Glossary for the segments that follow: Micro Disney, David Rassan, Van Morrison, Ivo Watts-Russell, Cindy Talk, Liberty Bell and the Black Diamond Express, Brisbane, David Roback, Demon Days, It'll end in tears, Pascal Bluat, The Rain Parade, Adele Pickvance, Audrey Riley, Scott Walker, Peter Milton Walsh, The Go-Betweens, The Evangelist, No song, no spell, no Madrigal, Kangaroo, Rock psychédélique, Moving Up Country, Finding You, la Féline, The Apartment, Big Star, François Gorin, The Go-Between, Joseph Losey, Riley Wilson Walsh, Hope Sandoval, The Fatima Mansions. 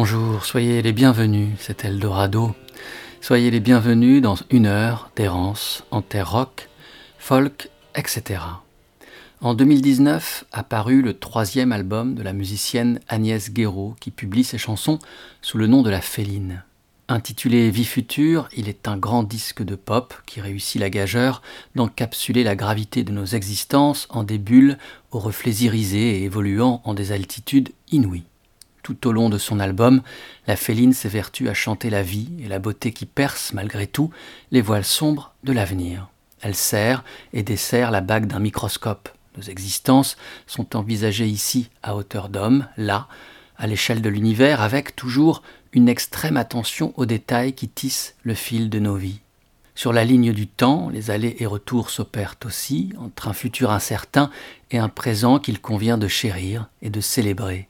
Bonjour, soyez les bienvenus, c'est Eldorado. Soyez les bienvenus dans une heure d'errance en terre rock, folk, etc. En 2019 apparut le troisième album de la musicienne Agnès Guéraud qui publie ses chansons sous le nom de la Féline. Intitulé « Vie future », il est un grand disque de pop qui réussit la gageure d'encapsuler la gravité de nos existences en des bulles aux reflets irisés et évoluant en des altitudes inouïes. Tout au long de son album, la Féline s'évertue à chanter la vie et la beauté qui perce, malgré tout, les voiles sombres de l'avenir. Elle serre et desserre la bague d'un microscope. Nos existences sont envisagées ici, à hauteur d'homme, là, à l'échelle de l'univers, avec toujours une extrême attention aux détails qui tissent le fil de nos vies. Sur la ligne du temps, les allers et retours s'opèrent aussi, entre un futur incertain et un présent qu'il convient de chérir et de célébrer.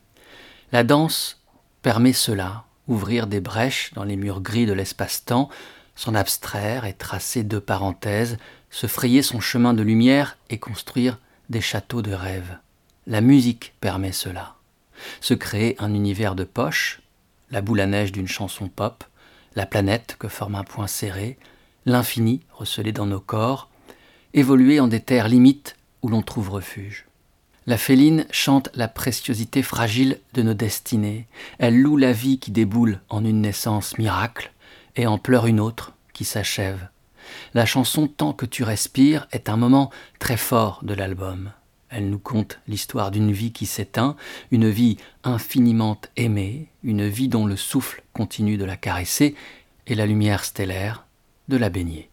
La danse permet cela, ouvrir des brèches dans les murs gris de l'espace-temps, s'en abstraire et tracer deux parenthèses, se frayer son chemin de lumière et construire des châteaux de rêve. La musique permet cela. Se créer un univers de poche, la boule à neige d'une chanson pop, la planète que forme un point serré, l'infini recelé dans nos corps, évoluer en des terres limites où l'on trouve refuge. La Féline chante la préciosité fragile de nos destinées. Elle loue la vie qui déboule en une naissance miracle et en pleure une autre qui s'achève. La chanson « Tant que tu respires » est un moment très fort de l'album. Elle nous conte l'histoire d'une vie qui s'éteint, une vie infiniment aimée, une vie dont le souffle continue de la caresser et la lumière stellaire de la baigner.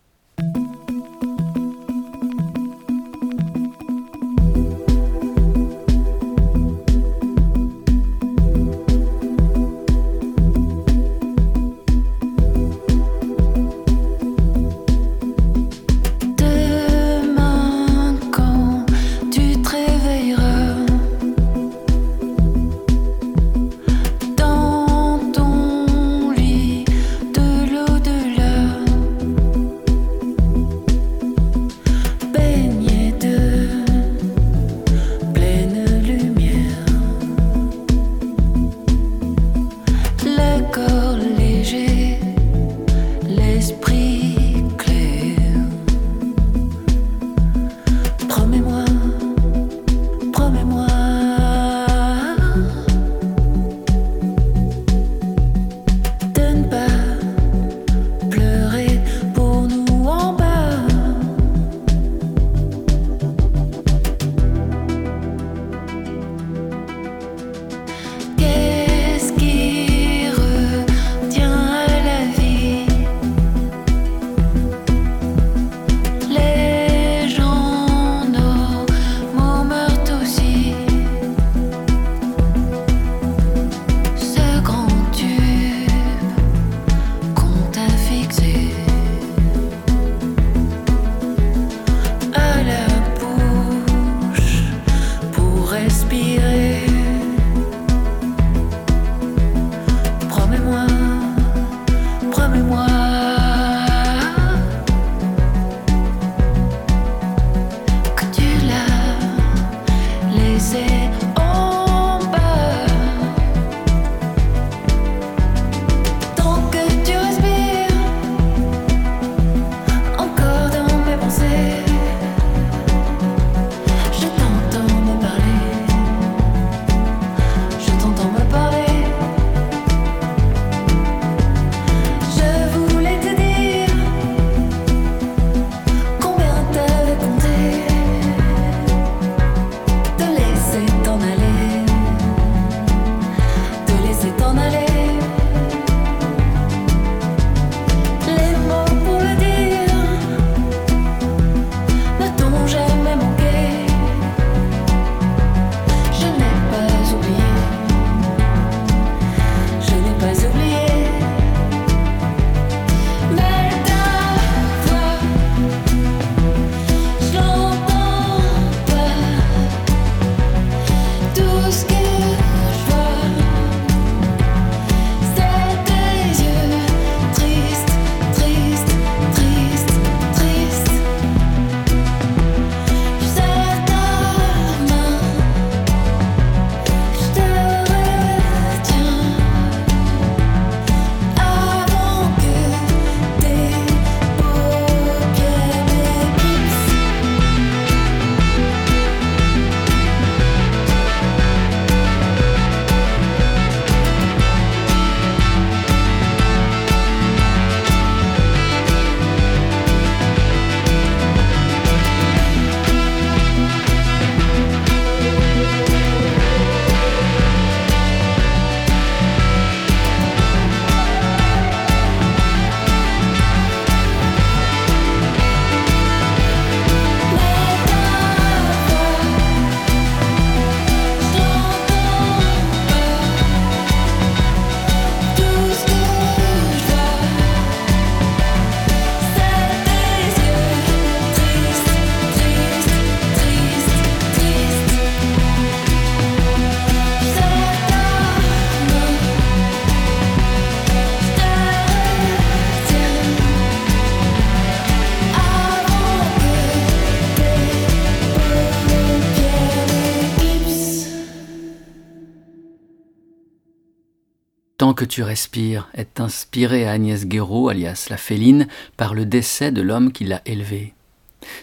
Tant que tu respires est inspiré à Agnès Guéraud, alias la Féline, par le décès de l'homme qui l'a élevée.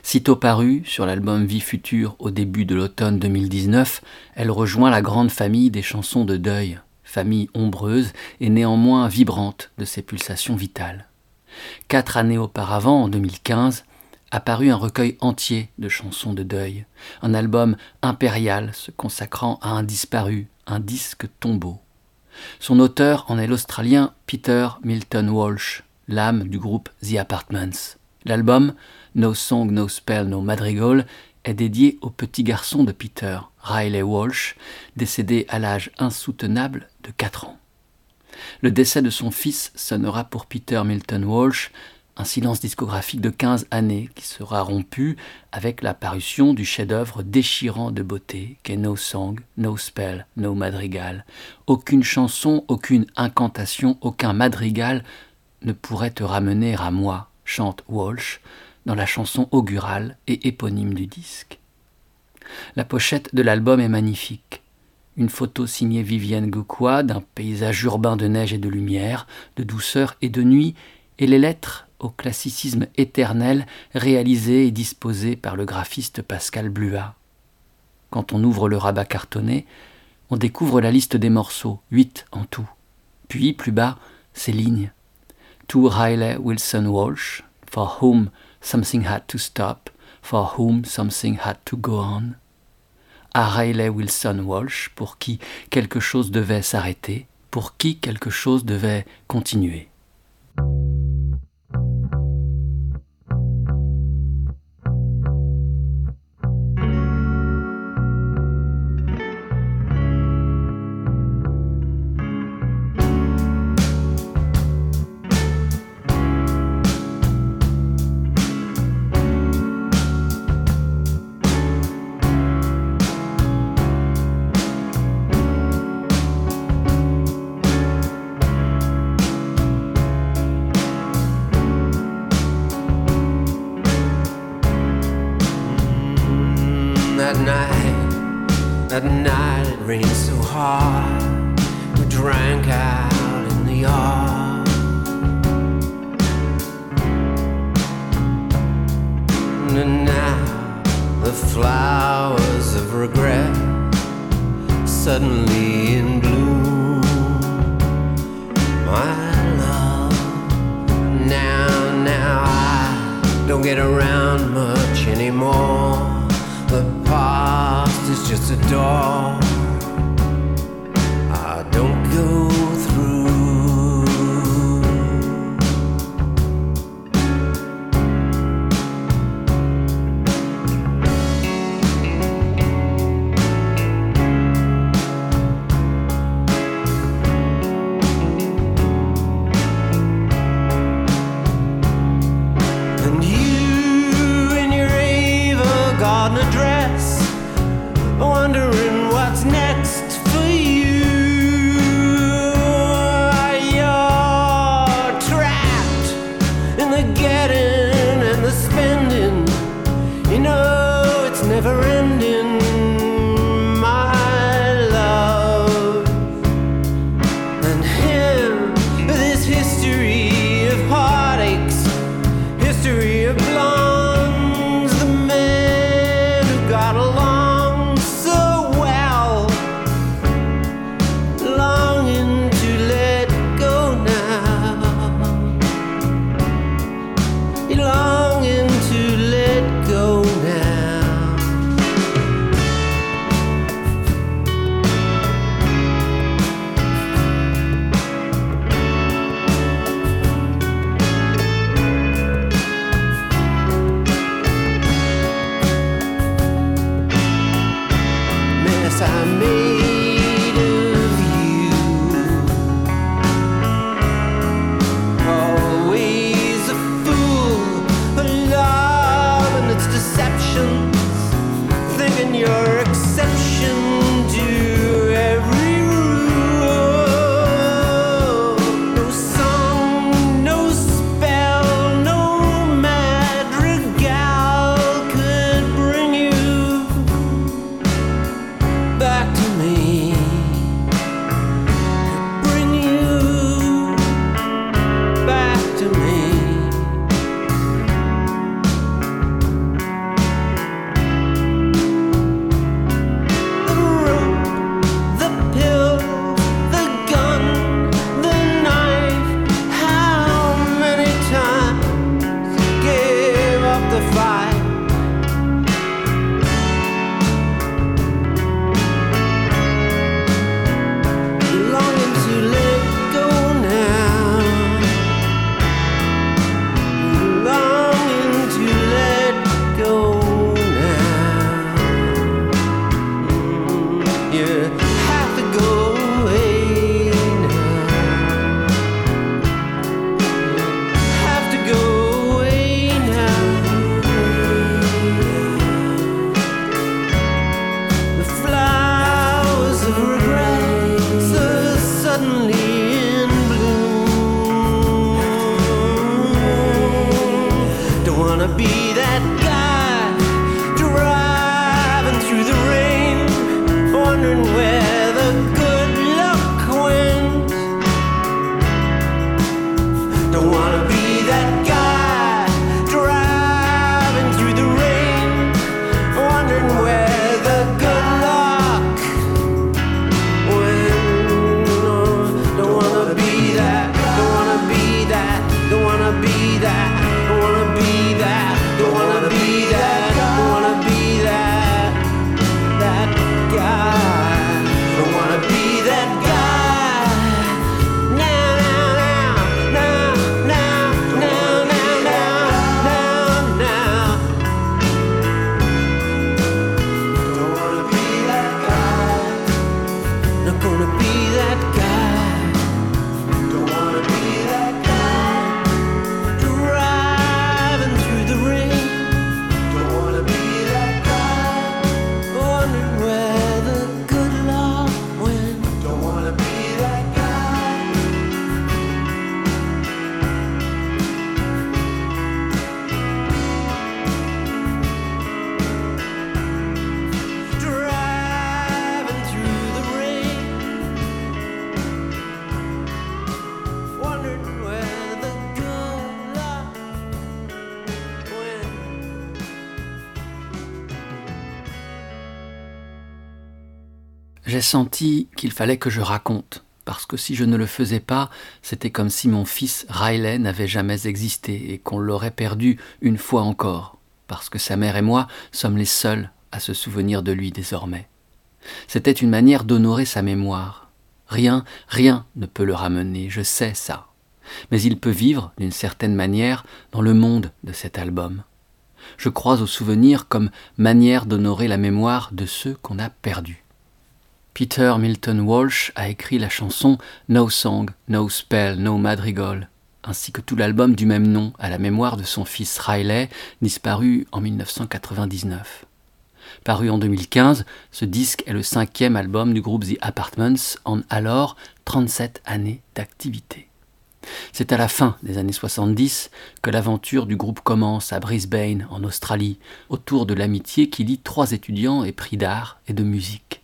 Sitôt parue sur l'album Vie future au début de l'automne 2019, elle rejoint la grande famille des chansons de deuil, famille ombreuse et néanmoins vibrante de ses pulsations vitales. 4 années auparavant, en 2015, apparut un recueil entier de chansons de deuil, un album impérial se consacrant à un disparu, un disque tombeau. Son auteur en est l'Australien Peter Milton Walsh, l'âme du groupe The Apartments. L'album No song, no spell, no Madrigal est dédié au petit garçon de Peter, Riley Walsh, décédé à l'âge insoutenable de 4 ans. Le décès de son fils sonnera pour Peter Milton Walsh un silence discographique de 15 années qui sera rompu avec la parution du chef-d'œuvre déchirant de beauté qu'est No song, no spell, no Madrigal. Aucune chanson, aucune incantation, aucun madrigal ne pourrait te ramener à moi, chante Walsh dans la chanson augurale et éponyme du disque. La pochette de l'album est magnifique. Une photo signée Vivienne Goukoua d'un paysage urbain de neige et de lumière, de douceur et de nuit, et les lettres au classicisme éternel réalisées et disposées par le graphiste Pascal Bluat. Quand on ouvre le rabat cartonné, on découvre la liste des morceaux, 8 en tout. Puis, plus bas, ces lignes. To Riley Wilson Walsh, for whom something had to stop, for whom something had to go on. À Riley Wilson Walsh, pour qui quelque chose devait s'arrêter, pour qui quelque chose devait continuer. That night it rained so hard, we drank out in the yard. And now the flowers of regret suddenly in bloom. My love, now I don't get around much anymore. The past is just a door I don't go through. And you in your evil garden dress, wondering what's next for you. You're trapped in the getting and the spending. You know it's never ending, my love. And him with his history of heartaches, history of blondes, the man who got along I made of you. Always a fool for love and its deceptions, thinking you're exception to every rule. No song, no spell, no madrigal could bring you back to me. j'ai senti qu'il fallait que je raconte, parce que si je ne le faisais pas, c'était comme si mon fils Riley n'avait jamais existé et qu'on l'aurait perdu une fois encore, parce que sa mère et moi sommes les seuls à se souvenir de lui désormais. C'était une manière d'honorer sa mémoire. Rien ne peut le ramener, je sais ça. Mais il peut vivre, d'une certaine manière, dans le monde de cet album. Je crois au souvenir comme manière d'honorer la mémoire de ceux qu'on a perdus. Peter Milton Walsh a écrit la chanson « No song, no spell, no Madrigal », ainsi que tout l'album du même nom à la mémoire de son fils Riley, disparu en 1999. Paru en 2015, ce disque est le 5e album du groupe The Apartments en alors 37 années d'activité. C'est à la fin des années 70 que l'aventure du groupe commence à Brisbane, en Australie, autour de l'amitié qui lie 3 étudiants et épris d'art et de musique.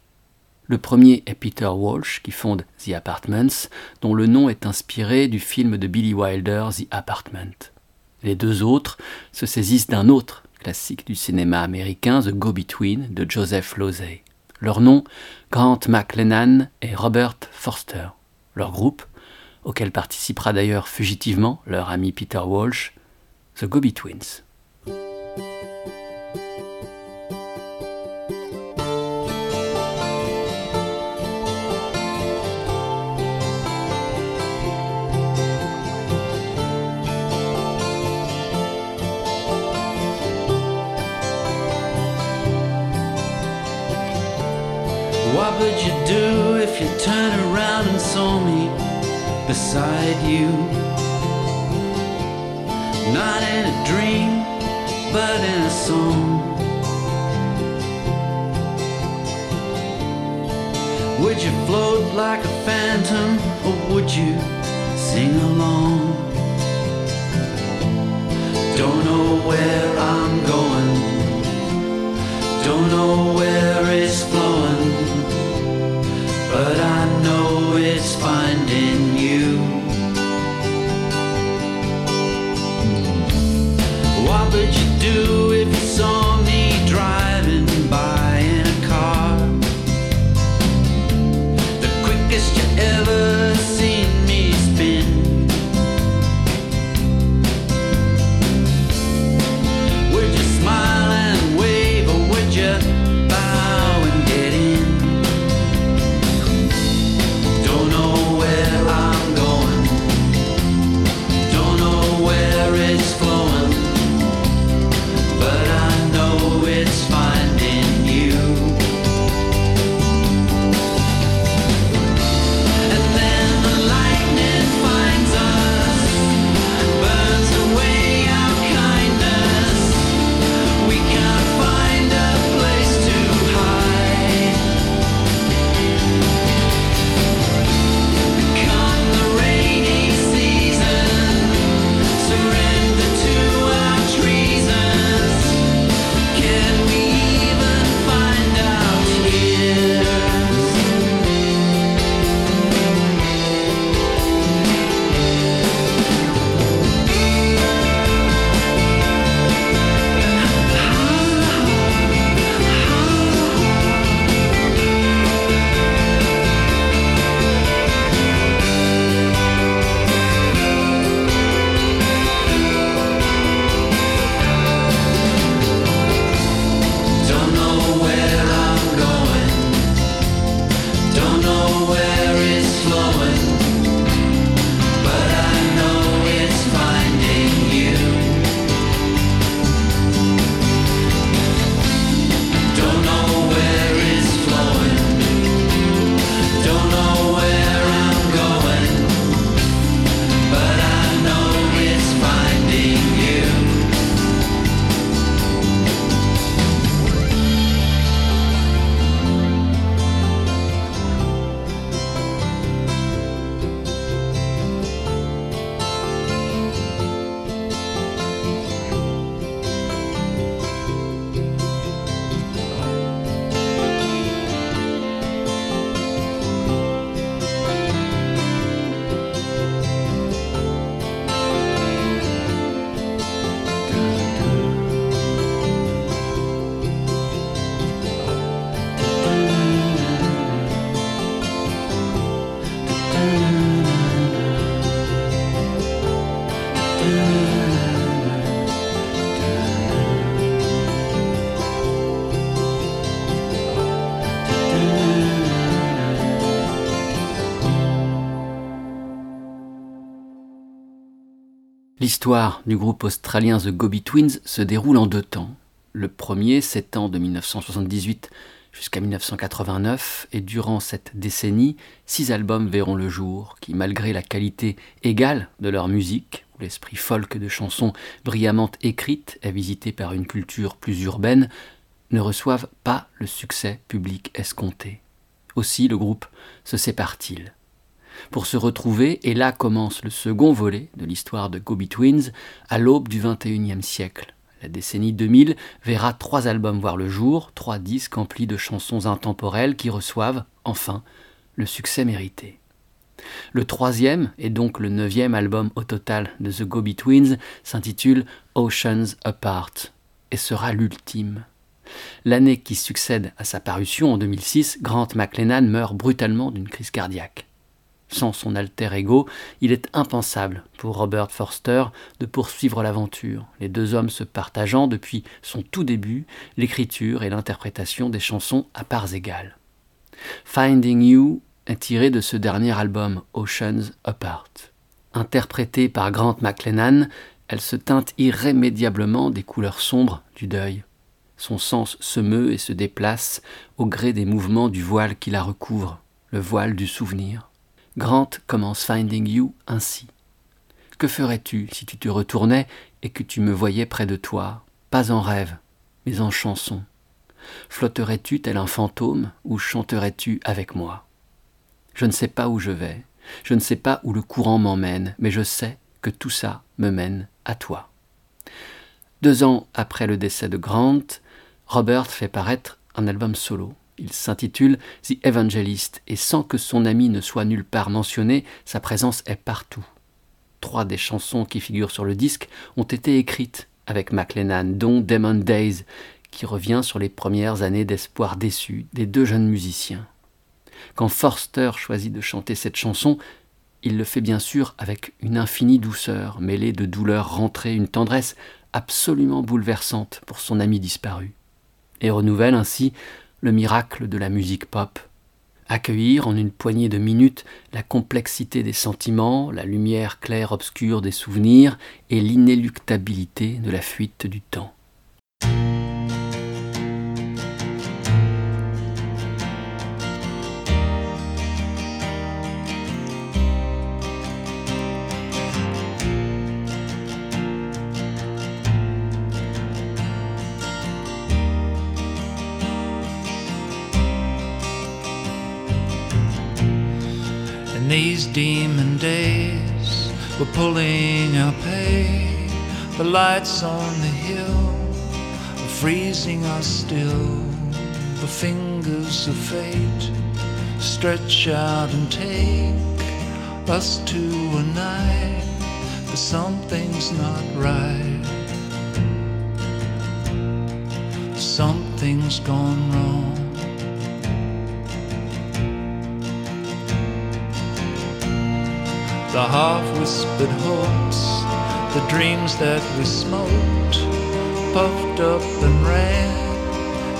Le premier est Peter Walsh, qui fonde The Apartments, dont le nom est inspiré du film de Billy Wilder, The Apartment. Les 2 autres se saisissent d'un autre classique du cinéma américain, The Go-Between, de Joseph Losey. Leur nom, Grant McLennan et Robert Forster. Leur groupe, auquel participera d'ailleurs fugitivement leur ami Peter Walsh, The Go-Betweens. What would you do if you turned around and saw me beside you? Not in a dream, but in a song. Would you float like a phantom, or would you sing along? Don't know where I'm going, don't know where it's flowing, but I know it's finding you. What would you do if you saw me driving by in a car? The quickest you ever seen me spin. Would you smile and wave, or would you bow L'histoire du groupe australien The Go-Betweens se déroule en deux temps. Le premier s'étend de 1978 jusqu'à 1989, et durant cette décennie, 6 albums verront le jour, qui, malgré la qualité égale de leur musique, ou l'esprit folk de chansons brillamment écrites et visitées par une culture plus urbaine, ne reçoivent pas le succès public escompté. Aussi le groupe se sépare-t-il. Pour se retrouver, et là commence le second volet de l'histoire de Go-Betweens, à l'aube du XXIe siècle. La décennie 2000 verra 3 albums voir le jour, 3 disques emplis de chansons intemporelles qui reçoivent, enfin, le succès mérité. Le 3e, et donc le 9e album au total de The Go-Betweens, s'intitule Oceans Apart, et sera l'ultime. L'année qui succède à sa parution, en 2006, Grant McLennan meurt brutalement d'une crise cardiaque. Sans son alter ego, il est impensable pour Robert Forster de poursuivre l'aventure, les 2 hommes se partageant depuis son tout début l'écriture et l'interprétation des chansons à parts égales. Finding You est tiré de ce dernier album, Oceans Apart. Interprétée par Grant McLennan, elle se teinte irrémédiablement des couleurs sombres du deuil. Son sens se meut et se déplace au gré des mouvements du voile qui la recouvre, le voile du souvenir. Grant commence Finding You ainsi. « Que ferais-tu si tu te retournais et que tu me voyais près de toi, pas en rêve, mais en chanson? Flotterais-tu tel un fantôme ou chanterais-tu avec moi? Je ne sais pas où je vais, je ne sais pas où le courant m'emmène, mais je sais que tout ça me mène à toi. » 2 ans après le décès de Grant, Robert fait paraître un album solo. Il s'intitule The Evangelist, et sans que son ami ne soit nulle part mentionné, sa présence est partout. 3 des chansons qui figurent sur le disque ont été écrites avec McLennan, dont Demon Days, qui revient sur les premières années d'espoir déçu des 2 jeunes musiciens. Quand Forster choisit de chanter cette chanson, il le fait bien sûr avec une infinie douceur, mêlée de douleur rentrée, une tendresse absolument bouleversante pour son ami disparu, et renouvelle ainsi le miracle de la musique pop. Accueillir en une poignée de minutes la complexité des sentiments, la lumière claire-obscure des souvenirs et l'inéluctabilité de la fuite du temps. These demon days, we're pulling our pay. The lights on the hill are freezing us still. The fingers of fate stretch out and take us to a night, but something's not right. Something's gone wrong. The half-whispered hopes, the dreams that we smoked, puffed up and ran,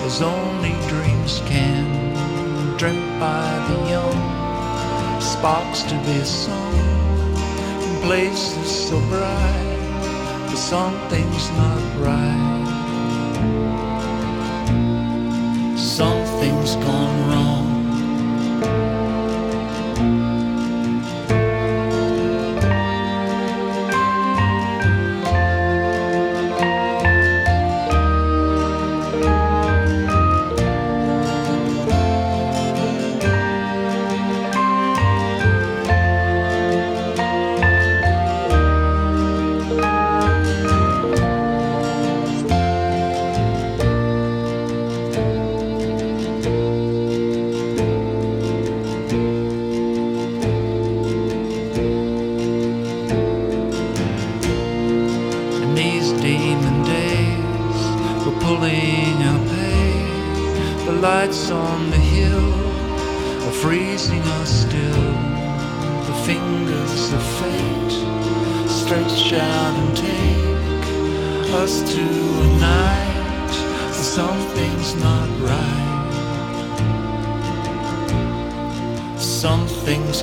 as only dreams can. Dreamt by the young, sparks to be sown, in places so bright, but something's not right. Something's gone wrong. Something's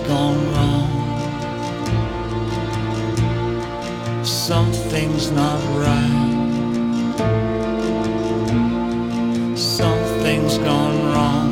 gone wrong. Something's not right. Something's gone wrong.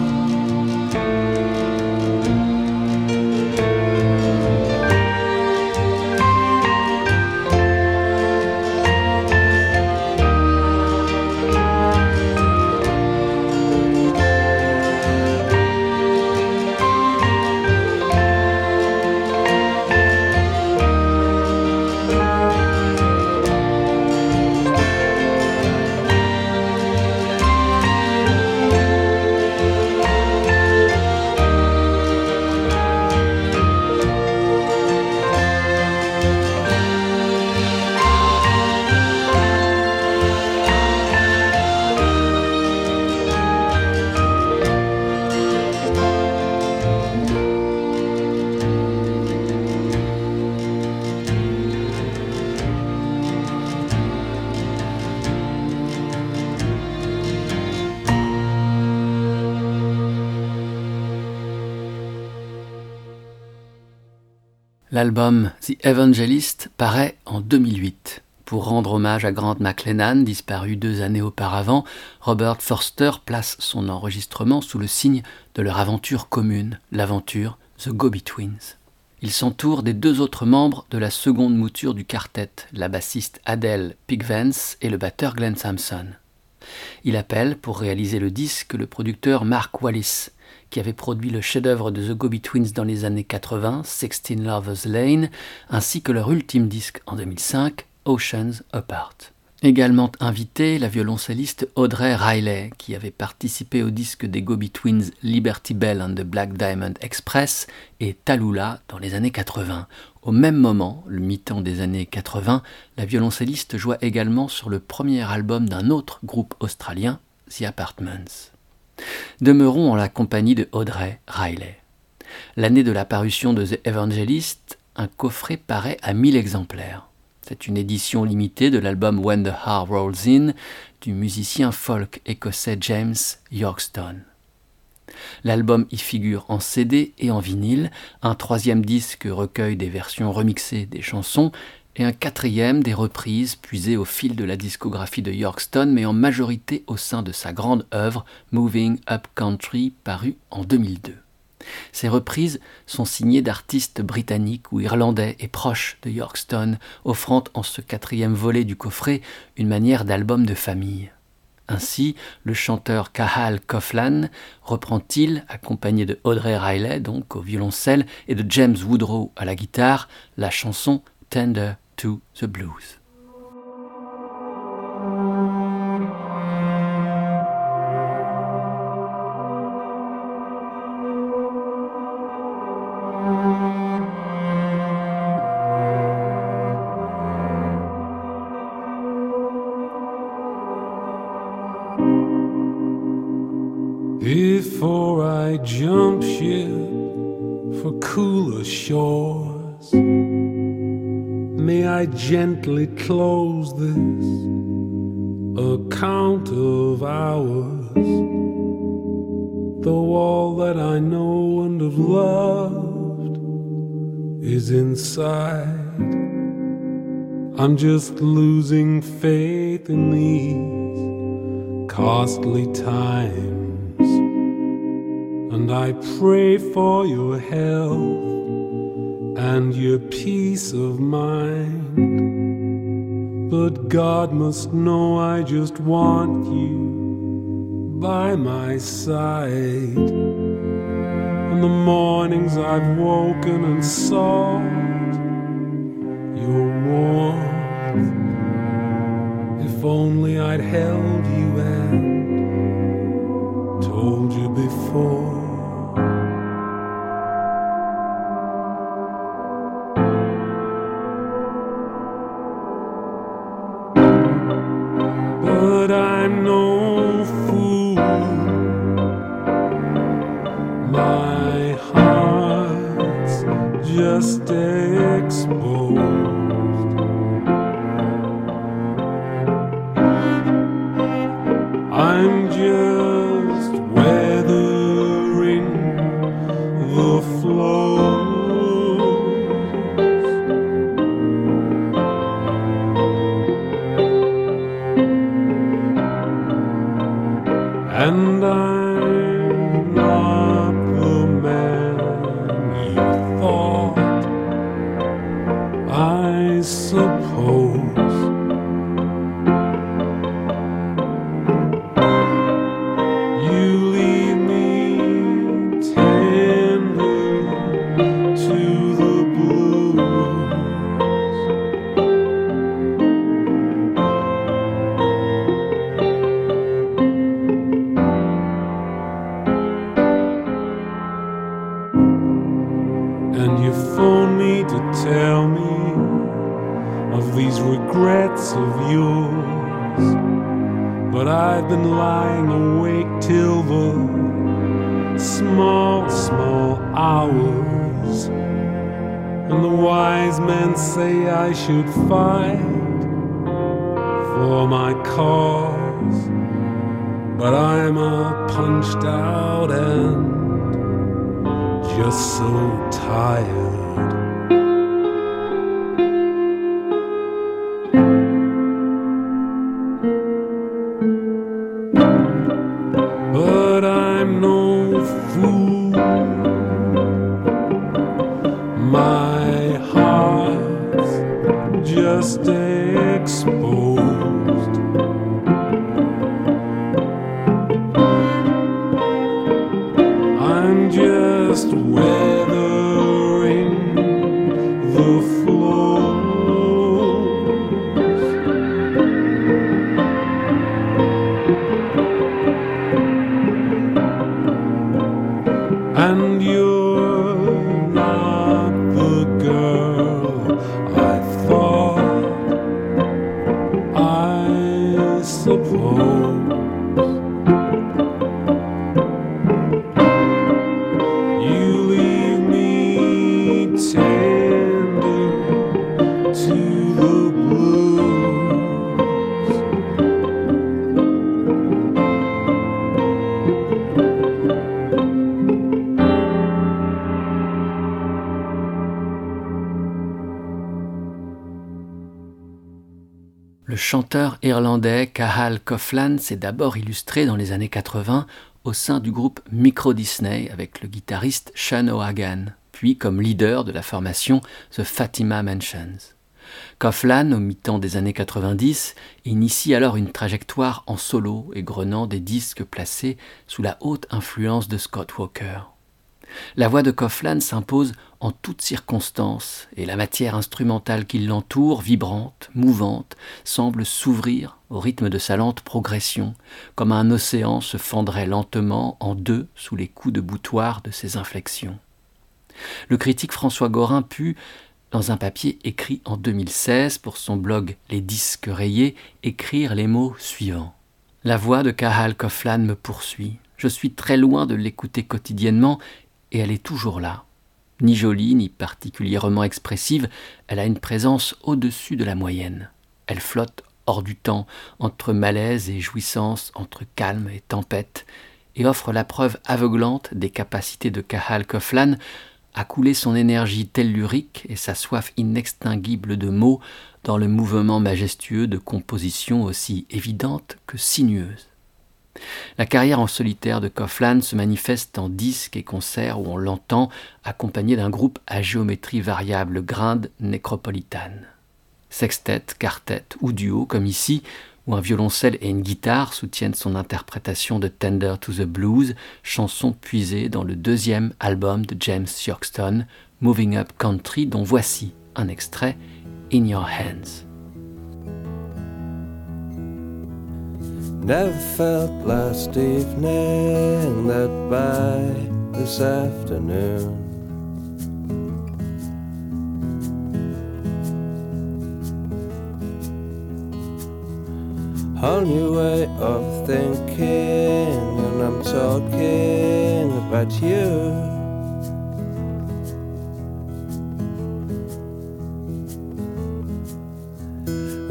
L'album The Evangelist paraît en 2008. Pour rendre hommage à Grant McLennan, disparu 2 années auparavant, Robert Forster place son enregistrement sous le signe de leur aventure commune, l'aventure The Go-Betweens. Il s'entoure des 2 autres membres de la seconde mouture du quartet, la bassiste Adele Pickvance et le batteur Glenn Sampson. Il appelle pour réaliser le disque le producteur Mark Wallis, qui avait produit le chef-d'œuvre de The Go-Betweens dans les années 80, 16 Lovers Lane, ainsi que leur ultime disque en 2005, Oceans Apart. Également invitée, la violoncelliste Audrey Riley, qui avait participé au disque des Go-Betweens Liberty Bell and the Black Diamond Express et Tallulah dans les années 80. Au même moment, le mi-temps des années 80, la violoncelliste joua également sur le premier album d'un autre groupe australien, The Apartments. Demeurons en la compagnie de Audrey Riley. L'année de la parution de The Evangelist, un coffret paraît à 1000 exemplaires. C'est une édition limitée de l'album When the Heart Rolls In du musicien folk écossais James Yorkstone. L'album y figure en CD et en vinyle, un 3e disque recueille des versions remixées des chansons et un 4e des reprises puisées au fil de la discographie de Yorkstone, mais en majorité au sein de sa grande œuvre Moving Up Country, parue en 2002. Ces reprises sont signées d'artistes britanniques ou irlandais et proches de Yorkstone, offrant en ce 4e volet du coffret une manière d'album de famille. Ainsi, le chanteur Cathal Coughlan reprend-il, accompagné de Audrey Riley donc au violoncelle et de James Woodrow à la guitare, la chanson Tender to the Blues. Before I jump ship for cooler shores, may I gently close this account of ours. Though all that I know and have loved is inside, I'm just losing faith in these costly times. And I pray for your health and your peace of mind. But God must know I just want you by my side. And the mornings I've woken and sought your warmth. If only I'd held you and told you before. And I'm not the man you thought, I suppose. You lead me tenderly to the regrets of yours, but I've been lying awake till the small hours, and the wise men say I should fight for my cause, but I'm punched out and just so tired. Chanteur irlandais Cathal Coughlan s'est d'abord illustré dans les années 80 au sein du groupe Micro Disney avec le guitariste Sean O'Hagan, puis comme leader de la formation The Fatima Mansions. Coughlan, au mi-temps des années 90, initie alors une trajectoire en solo égrenant des disques placés sous la haute influence de Scott Walker. La voix de Coughlan s'impose en toutes circonstances et la matière instrumentale qui l'entoure, vibrante, mouvante, semble s'ouvrir au rythme de sa lente progression, comme un océan se fendrait lentement en deux sous les coups de boutoir de ses inflexions. Le critique François Gorin put, dans un papier écrit en 2016 pour son blog Les Disques Rayés, écrire les mots suivants. « La voix de Cathal Coughlan me poursuit. Je suis très loin de l'écouter quotidiennement. Et elle est toujours là. Ni jolie, ni particulièrement expressive, elle a une présence au-dessus de la moyenne. Elle flotte hors du temps, entre malaise et jouissance, entre calme et tempête, et offre la preuve aveuglante des capacités de Cathal Coughlan à couler son énergie tellurique et sa soif inextinguible de mots dans le mouvement majestueux de compositions aussi évidentes que sinueuses. La carrière en solitaire de Coughlan se manifeste en disques et concerts où on l'entend accompagné d'un groupe à géométrie variable, grind nécropolitane. Sextet, quartet ou duo comme ici, où un violoncelle et une guitare soutiennent son interprétation de Tender to the Blues, chanson puisée dans le deuxième album de James Yorkston, Moving Up Country, dont voici un extrait, In Your Hands. Never felt last evening that by this afternoon, whole new way of thinking, and I'm talking about you.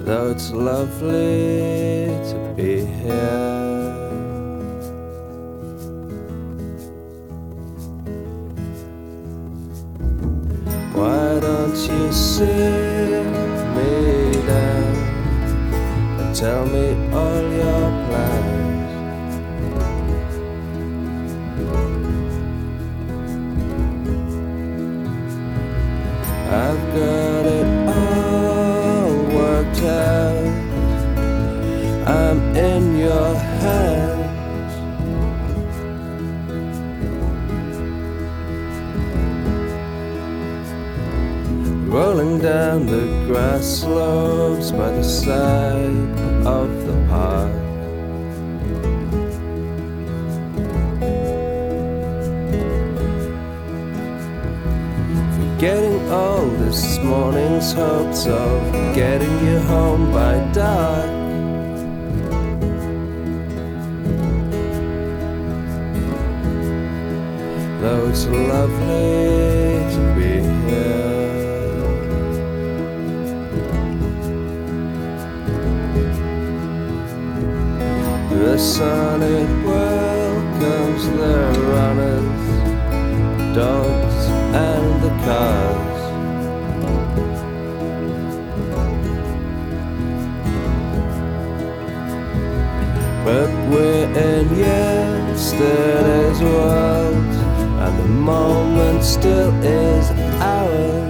Though it's lovely to be here, why don't you sit me down and tell me all your plans? rolling down the grass slopes by the side of the park. Forgetting all this morning's hopes of getting you home by dark. Though it's lovely to be here, the sun it welcomes the runners, dogs and the cars. But we're in yesterday's world, and the moment still is ours.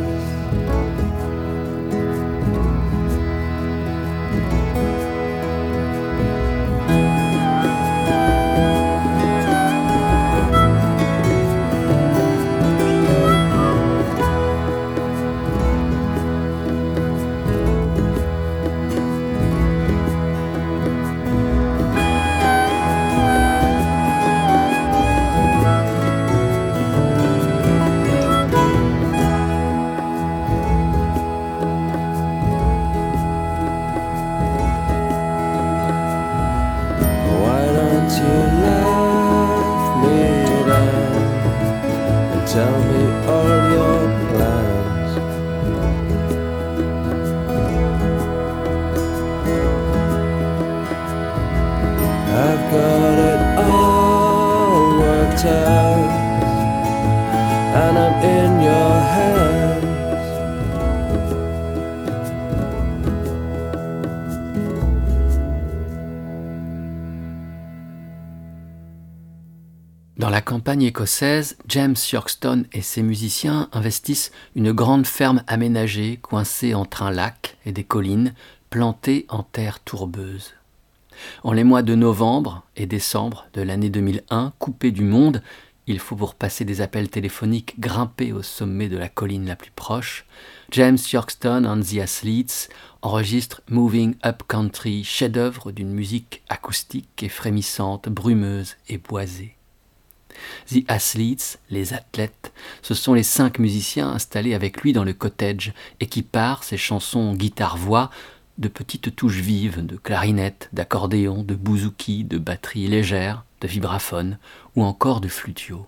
Dans la campagne écossaise, James Yorkston et ses musiciens investissent une grande ferme aménagée coincée entre un lac et des collines plantée en terre tourbeuse. En les mois de novembre et décembre de l'année 2001, coupés du monde, il faut pour passer des appels téléphoniques grimper au sommet de la colline la plus proche. James Yorkston and the Athletes enregistre Moving Up Country, chef-d'œuvre d'une musique acoustique et frémissante, brumeuse et boisée. The Athletes, les athlètes, ce sont les 5 musiciens installés avec lui dans le cottage et qui parent ses chansons guitare-voix de petites touches vives, de clarinette, d'accordéon, de bouzouki, de batterie légère, de vibraphone ou encore de flutio.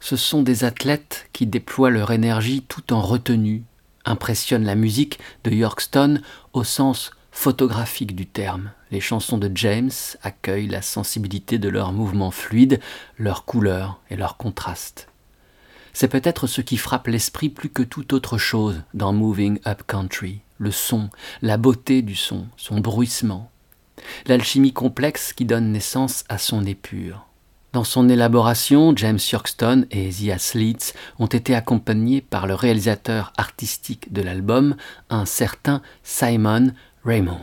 Ce sont des athlètes qui déploient leur énergie tout en retenue, impressionnent la musique de Yorkston au sens photographique du terme. Les chansons de James accueillent la sensibilité de leurs mouvements fluides, leurs couleurs et leurs contrastes. C'est peut-être ce qui frappe l'esprit plus que toute autre chose dans Moving Up Country, le son, la beauté du son, son bruissement, l'alchimie complexe qui donne naissance à son épure. Dans son élaboration, James Yorkston et The Athletes ont été accompagnés par le réalisateur artistique de l'album, un certain Simon Raymond.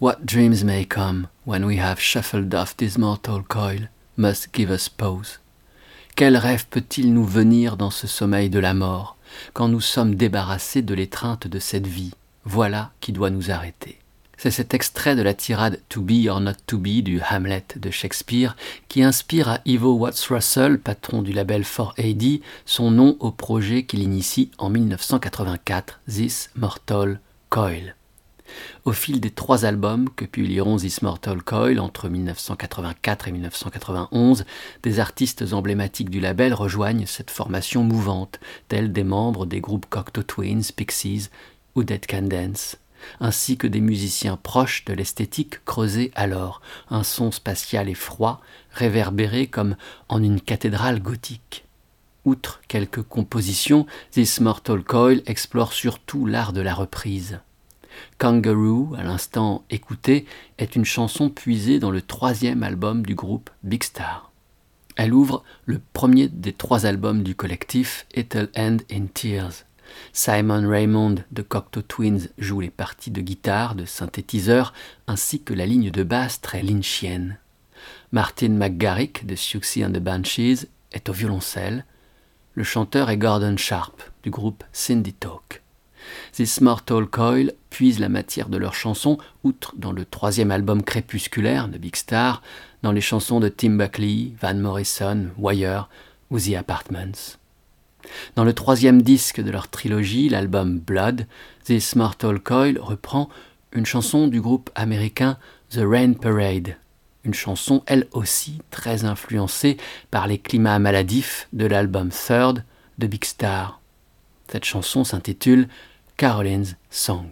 What dreams may come when we have shuffled off this mortal coil must give us pause. Quel rêve peut-il nous venir dans ce sommeil de la mort, quand nous sommes débarrassés de l'étreinte de cette vie? Voilà qui doit nous arrêter. C'est cet extrait de la tirade « To be or not to be » du Hamlet de Shakespeare qui inspire à Ivo Watts-Russell, patron du label 4AD, son nom au projet qu'il initie en 1984, This Mortal Coil. Au fil des 3 albums que publieront This Mortal Coil entre 1984 et 1991, des artistes emblématiques du label rejoignent cette formation mouvante, tels des membres des groupes Cocteau Twins, Pixies ou Dead Can Dance, ainsi que des musiciens proches de l'esthétique creusée alors, un son spatial et froid, réverbéré comme en une cathédrale gothique. Outre quelques compositions, This Mortal Coil explore surtout l'art de la reprise. Kangaroo, à l'instant écoutée, est une chanson puisée dans le 3e album du groupe Big Star. Elle ouvre le premier des 3 albums du collectif, It'll End in Tears. Simon Raymond de Cocteau Twins joue les parties de guitare, de synthétiseur, ainsi que la ligne de basse très lynchienne. Martin McGarrick de Siouxsie and the Banshees est au violoncelle. Le chanteur est Gordon Sharp du groupe Cindy Talk. This Mortal Coil puise la matière de leurs chansons, outre dans le 3e album crépusculaire de Big Star, dans les chansons de Tim Buckley, Van Morrison, Wire ou The Apartments. Dans le 3e disque de leur trilogie, l'album Blood, This Mortal Coil reprend une chanson du groupe américain The Rain Parade, une chanson elle aussi très influencée par les climats maladifs de l'album Third de Big Star. Cette chanson s'intitule Caroline's Song.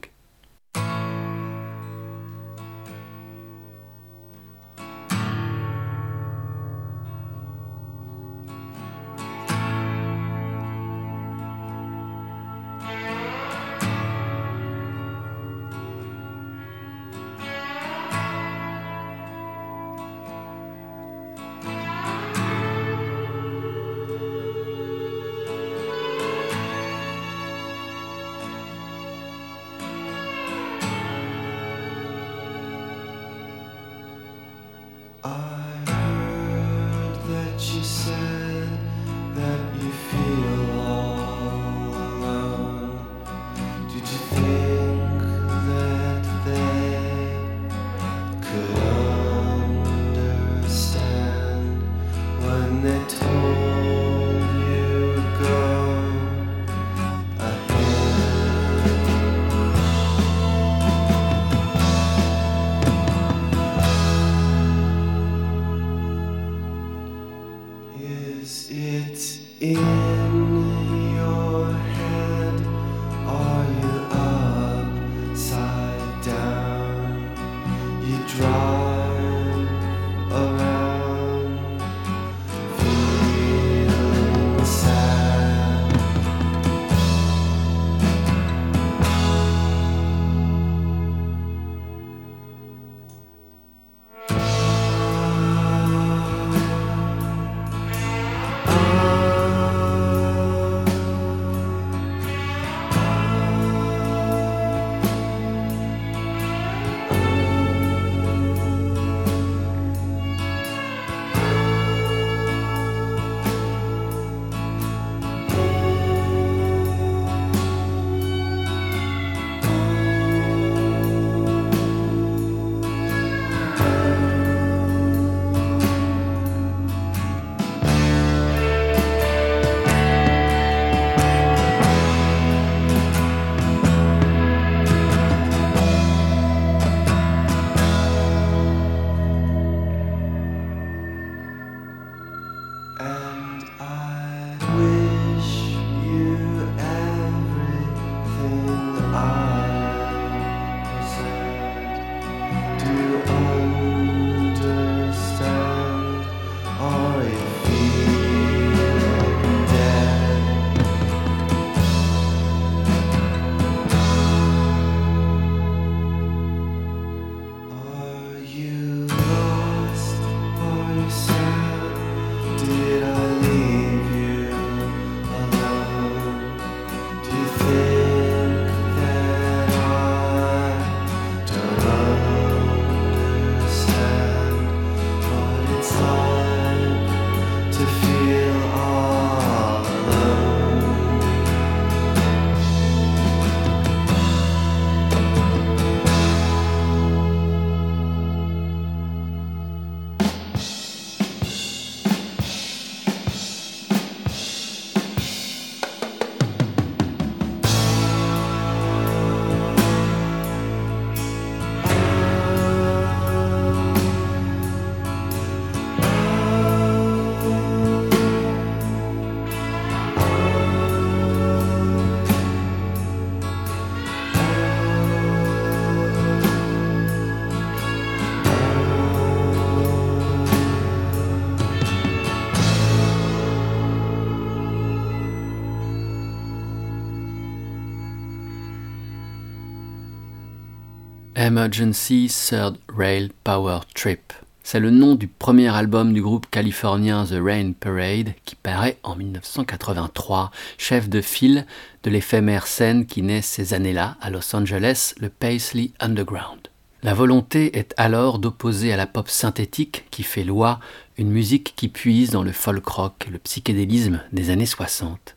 Emergency Third Rail Power Trip. C'est le nom du premier album du groupe californien The Rain Parade qui paraît en 1983, chef de file de l'éphémère scène qui naît ces années-là à Los Angeles, le Paisley Underground. La volonté est alors d'opposer à la pop synthétique qui fait loi une musique qui puise dans le folk rock et le psychédélisme des années 60.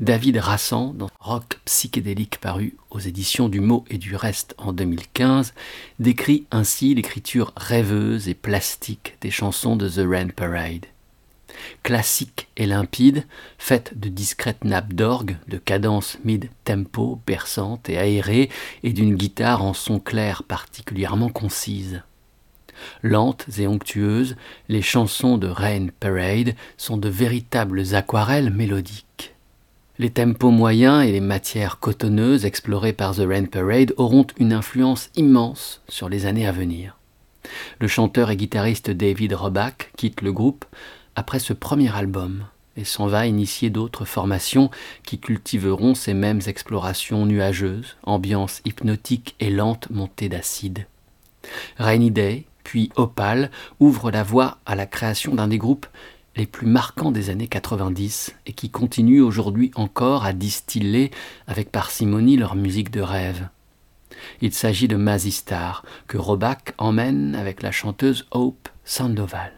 David Rassan, dans Rock psychédélique paru aux éditions du Mot et du Reste en 2015, décrit ainsi l'écriture rêveuse et plastique des chansons de The Rain Parade. Classique et limpide, faite de discrètes nappes d'orgue, de cadences mid-tempo, berçantes et aérées, et d'une guitare en son clair particulièrement concise. Lentes et onctueuses, les chansons de Rain Parade sont de véritables aquarelles mélodiques. Les tempos moyens et les matières cotonneuses explorées par The Rain Parade auront une influence immense sur les années à venir. Le chanteur et guitariste David Roback quitte le groupe après ce premier album et s'en va initier d'autres formations qui cultiveront ces mêmes explorations nuageuses, ambiance hypnotique et lente montée d'acide. Rainy Day, puis Opal, ouvre la voie à la création d'un des groupes les plus marquants des années 90 et qui continuent aujourd'hui encore à distiller avec parcimonie leur musique de rêve. Il s'agit de Mazzy Star, que Roback emmène avec la chanteuse Hope Sandoval.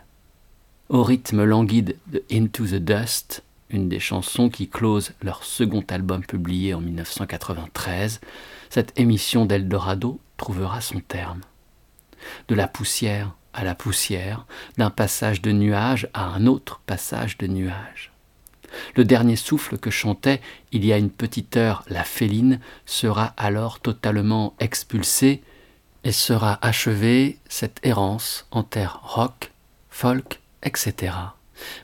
Au rythme languide de Into the Dust, une des chansons qui close leur second album publié en 1993, cette émission d'Eldorado trouvera son terme. De la poussière à la poussière, d'un passage de nuage à un autre passage de nuage. Le dernier souffle que chantait il y a une petite heure la Féline sera alors totalement expulsé et sera achevée cette errance en terre rock, folk, etc.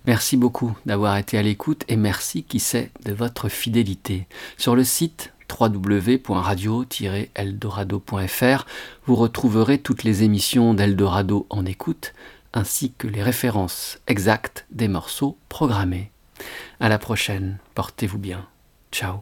Merci beaucoup d'avoir été à l'écoute et merci, qui sait, de votre fidélité. Sur le site www.radio-eldorado.fr, vous retrouverez toutes les émissions d'Eldorado en écoute ainsi que les références exactes des morceaux programmés. À la prochaine, portez-vous bien. Ciao.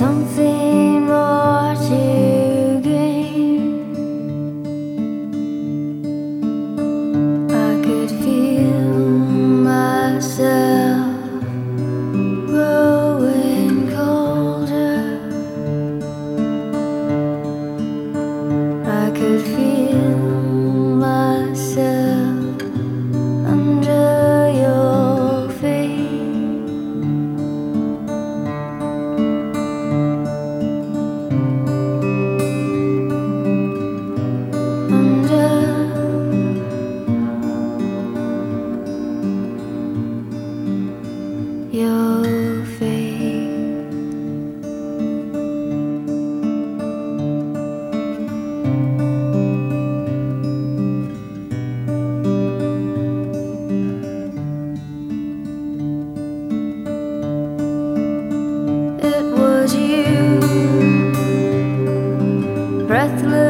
something more to gain. I could feel myself growing colder. I could feel myself under your feet, under your feet. It was you, breathless.